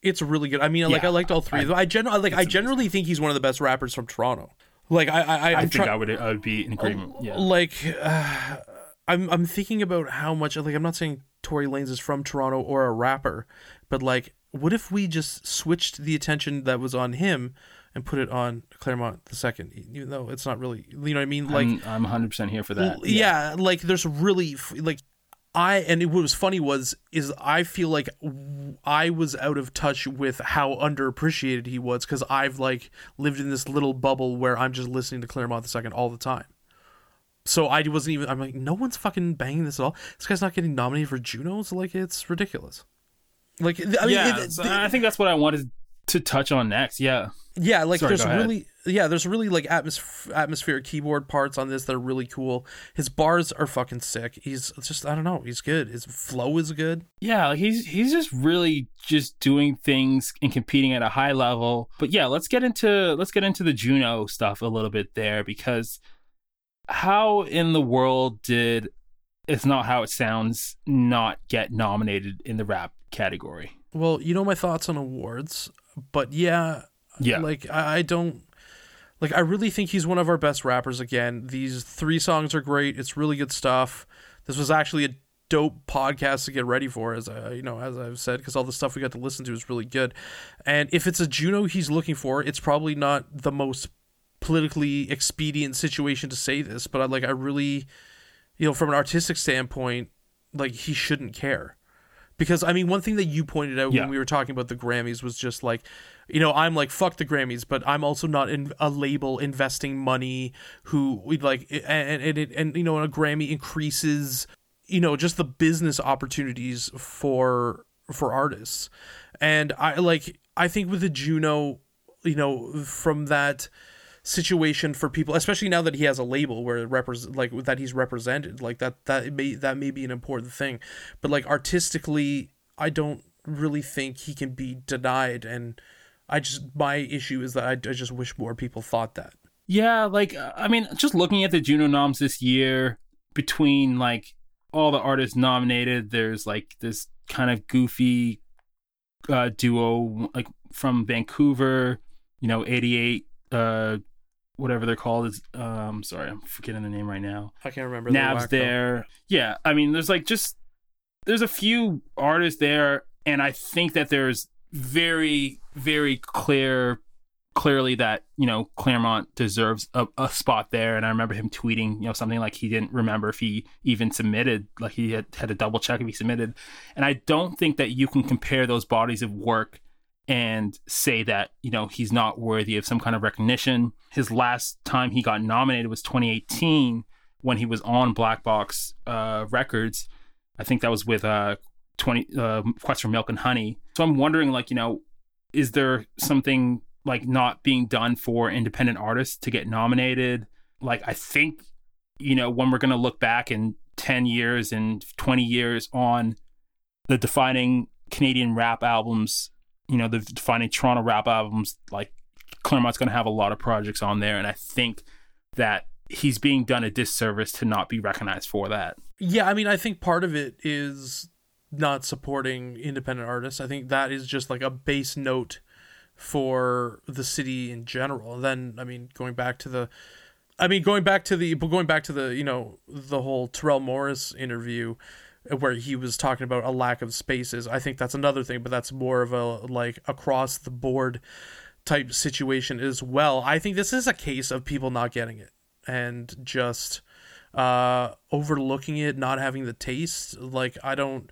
It's really good. I mean, like, yeah, I liked all three of them. I generally think he's one of the best rappers from Toronto. Like, I would be in agreement. Yeah. Like, I'm thinking about how much. Like, I'm not saying Tory Lanez is from Toronto or a rapper, but like, what if we just switched the attention that was on him and put it on Claremont II, even though it's not really, you know what I mean? Like, I'm 100% here for that. Yeah, like there's really, like, what was funny is I feel like I was out of touch with how underappreciated he was, because I've like lived in this little bubble where I'm just listening to Claremont II all the time. So I'm like, no one's fucking banging this at all. This guy's not getting nominated for Junos. Like, it's ridiculous. Like, I mean, yeah, I think that's what I wanted to touch on next. Yeah. Yeah. Like, there's really like atmospheric keyboard parts on this that are really cool. His bars are fucking sick. He's just, I don't know. He's good. His flow is good. Yeah. Like he's just really just doing things and competing at a high level. But yeah, let's get into the Juno stuff a little bit there, because how in the world did It's Not How It Sounds not get nominated in the rap category? Well, you know my thoughts on awards, but yeah. Like, I don't... Like, I really think he's one of our best rappers again. These three songs are great. It's really good stuff. This was actually a dope podcast to get ready for, as I've said, because all the stuff we got to listen to is really good. And if it's a Juno he's looking for, it's probably not the most politically expedient situation to say this, but I really, you know, from an artistic standpoint, like, he shouldn't care. Because I mean, one thing that you pointed out when we were talking about the Grammys was just like, you know, I'm like, fuck the Grammys, but I'm also not in a label investing money who we'd like, and you know, a Grammy increases, you know, just the business opportunities for artists. And I think with the Juno, you know, from that situation for people, especially now that he has a label where that he's represented, like that may be an important thing, but like artistically, I don't really think he can be denied. And my issue is that I just wish more people thought that. Yeah, like, I mean, just looking at the Juno noms this year, between like all the artists nominated, there's like this kind of goofy duo like from Vancouver, you know, 88. Whatever they're called is, sorry, I'm forgetting the name right now. I can't remember. Nav's there. Though. Yeah. I mean, there's a few artists there. And I think that there's very, very clearly that, you know, Claremont deserves a spot there. And I remember him tweeting, you know, something like he didn't remember if he even submitted, like he had to double check if he submitted. And I don't think that you can compare those bodies of work and say that, you know, he's not worthy of some kind of recognition. His last time he got nominated was 2018 when he was on Black Box Records. I think that was with Quest for Milk and Honey. So I'm wondering, like, you know, is there something like not being done for independent artists to get nominated? Like, I think, you know, when we're going to look back in 10 years and 20 years on the defining Canadian rap albums you know, the defining Toronto rap albums, like Claremont's going to have a lot of projects on there. And I think that he's being done a disservice to not be recognized for that. Yeah, I mean, I think part of it is not supporting independent artists. I think that is just like a base note for the city in general. And then, I mean, going back to the, you know, the whole Terrell Morris interview where he was talking about a lack of spaces. I think that's another thing, but that's more of a like across the board type situation as well. I think this is a case of people not getting it and just overlooking it, not having the taste. Like, I don't,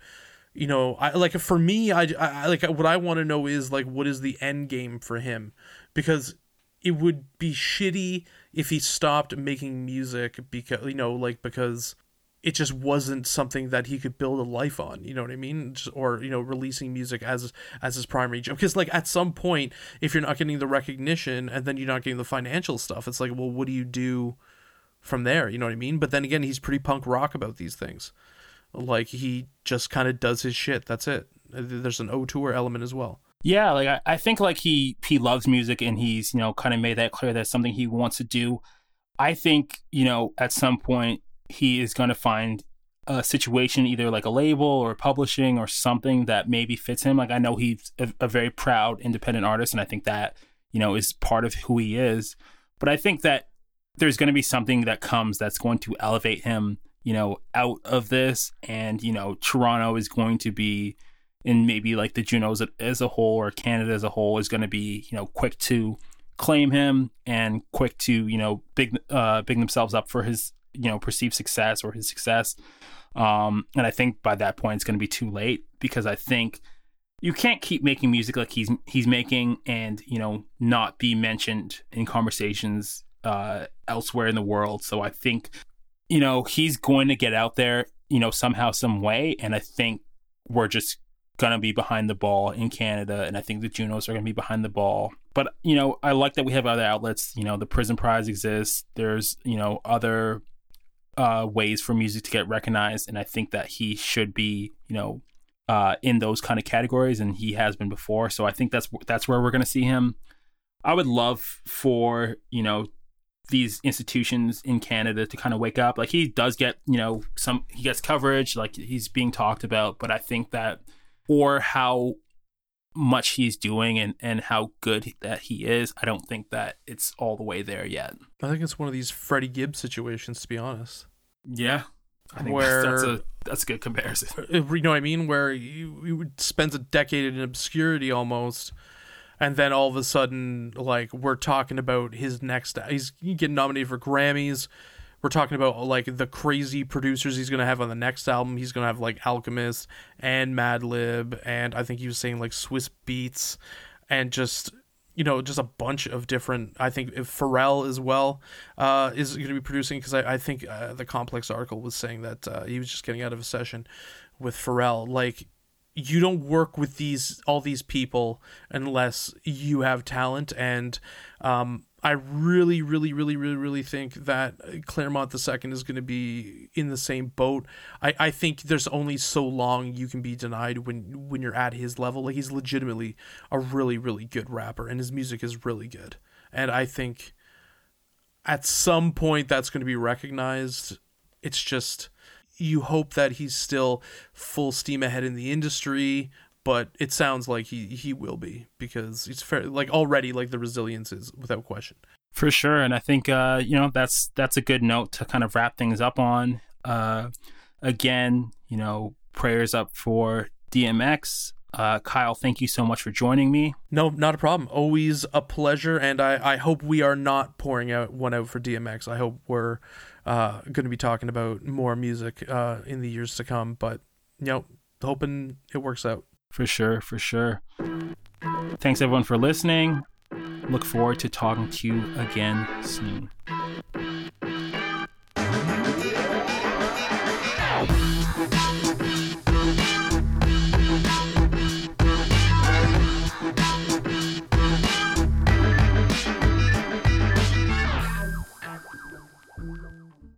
you know, I like, for me, I like, what I want to know is like, what is the end game for him? Because it would be shitty if he stopped making music because, you know, like, because it just wasn't something that he could build a life on, you know what I mean? Or, you know, releasing music as his primary job. Because like at some point, if you're not getting the recognition and then you're not getting the financial stuff, it's like, well, what do you do from there? You know what I mean? But then again, he's pretty punk rock about these things. Like, he just kind of does his shit. That's it. There's an auteur element as well. Yeah. Like, I think like he loves music and he's, you know, kind of made that clear. That's something he wants to do. I think, you know, at some point, he is going to find a situation, either like a label or publishing or something that maybe fits him. Like, I know he's a very proud independent artist, and I think that, you know, is part of who he is. But I think that there's going to be something that comes that's going to elevate him, you know, out of this. And, you know, Toronto is going to be, and maybe like the Junos as a whole or Canada as a whole is going to be, you know, quick to claim him and quick to, you know, big themselves up for his, you know, perceived success or his success. And I think by that point it's going to be too late, because I think you can't keep making music like he's making and, you know, not be mentioned in conversations elsewhere in the world. So I think, you know, he's going to get out there, you know, somehow, some way. And I think we're just going to be behind the ball in Canada. And I think the Junos are going to be behind the ball. But, you know, I like that we have other outlets. You know, the Prison Prize exists. There's, you know, other ways for music to get recognized, and I think that he should be, you know, in those kind of categories, and he has been before. So I think that's where we're going to see him. I would love for, you know, these institutions in Canada to kind of wake up. Like, he does get, you know, he gets coverage, like he's being talked about, but I think that, or how much he's doing and how good that he is, I don't think that it's all the way there yet. I think it's one of these Freddie Gibbs situations, to be honest. Yeah, I think where that's a good comparison. You know what I mean? Where you spends a decade in obscurity almost, and then all of a sudden, like, we're talking about his next. He's getting nominated for Grammys. We're talking about like the crazy producers he's going to have on the next album. He's going to have like Alchemist and Madlib, and I think he was saying like Swiss Beats, and just, you know, just a bunch of different. I think Pharrell as well is going to be producing, because I think the Complex article was saying that he was just getting out of a session with Pharrell. Like, you don't work with all these people unless you have talent. And I really, really, really, really, really think that Claremont II is going to be in the same boat. I think there's only so long you can be denied when you're at his level. Like, he's legitimately a really, really good rapper, and his music is really good. And I think at some point that's going to be recognized. It's just, you hope that he's still full steam ahead in the industry, but it sounds like he will be, because it's fair, like already, like the resilience is without question. For sure. And I think, you know, that's a good note to kind of wrap things up on. Again, you know, prayers up for DMX. Kyle, thank you so much for joining me. No, not a problem. Always a pleasure. And I hope we are not pouring out one out for DMX. I hope we're going to be talking about more music in the years to come, but, you know, hoping it works out. For sure, for sure. Thanks, everyone, for listening. Look forward to talking to you again soon.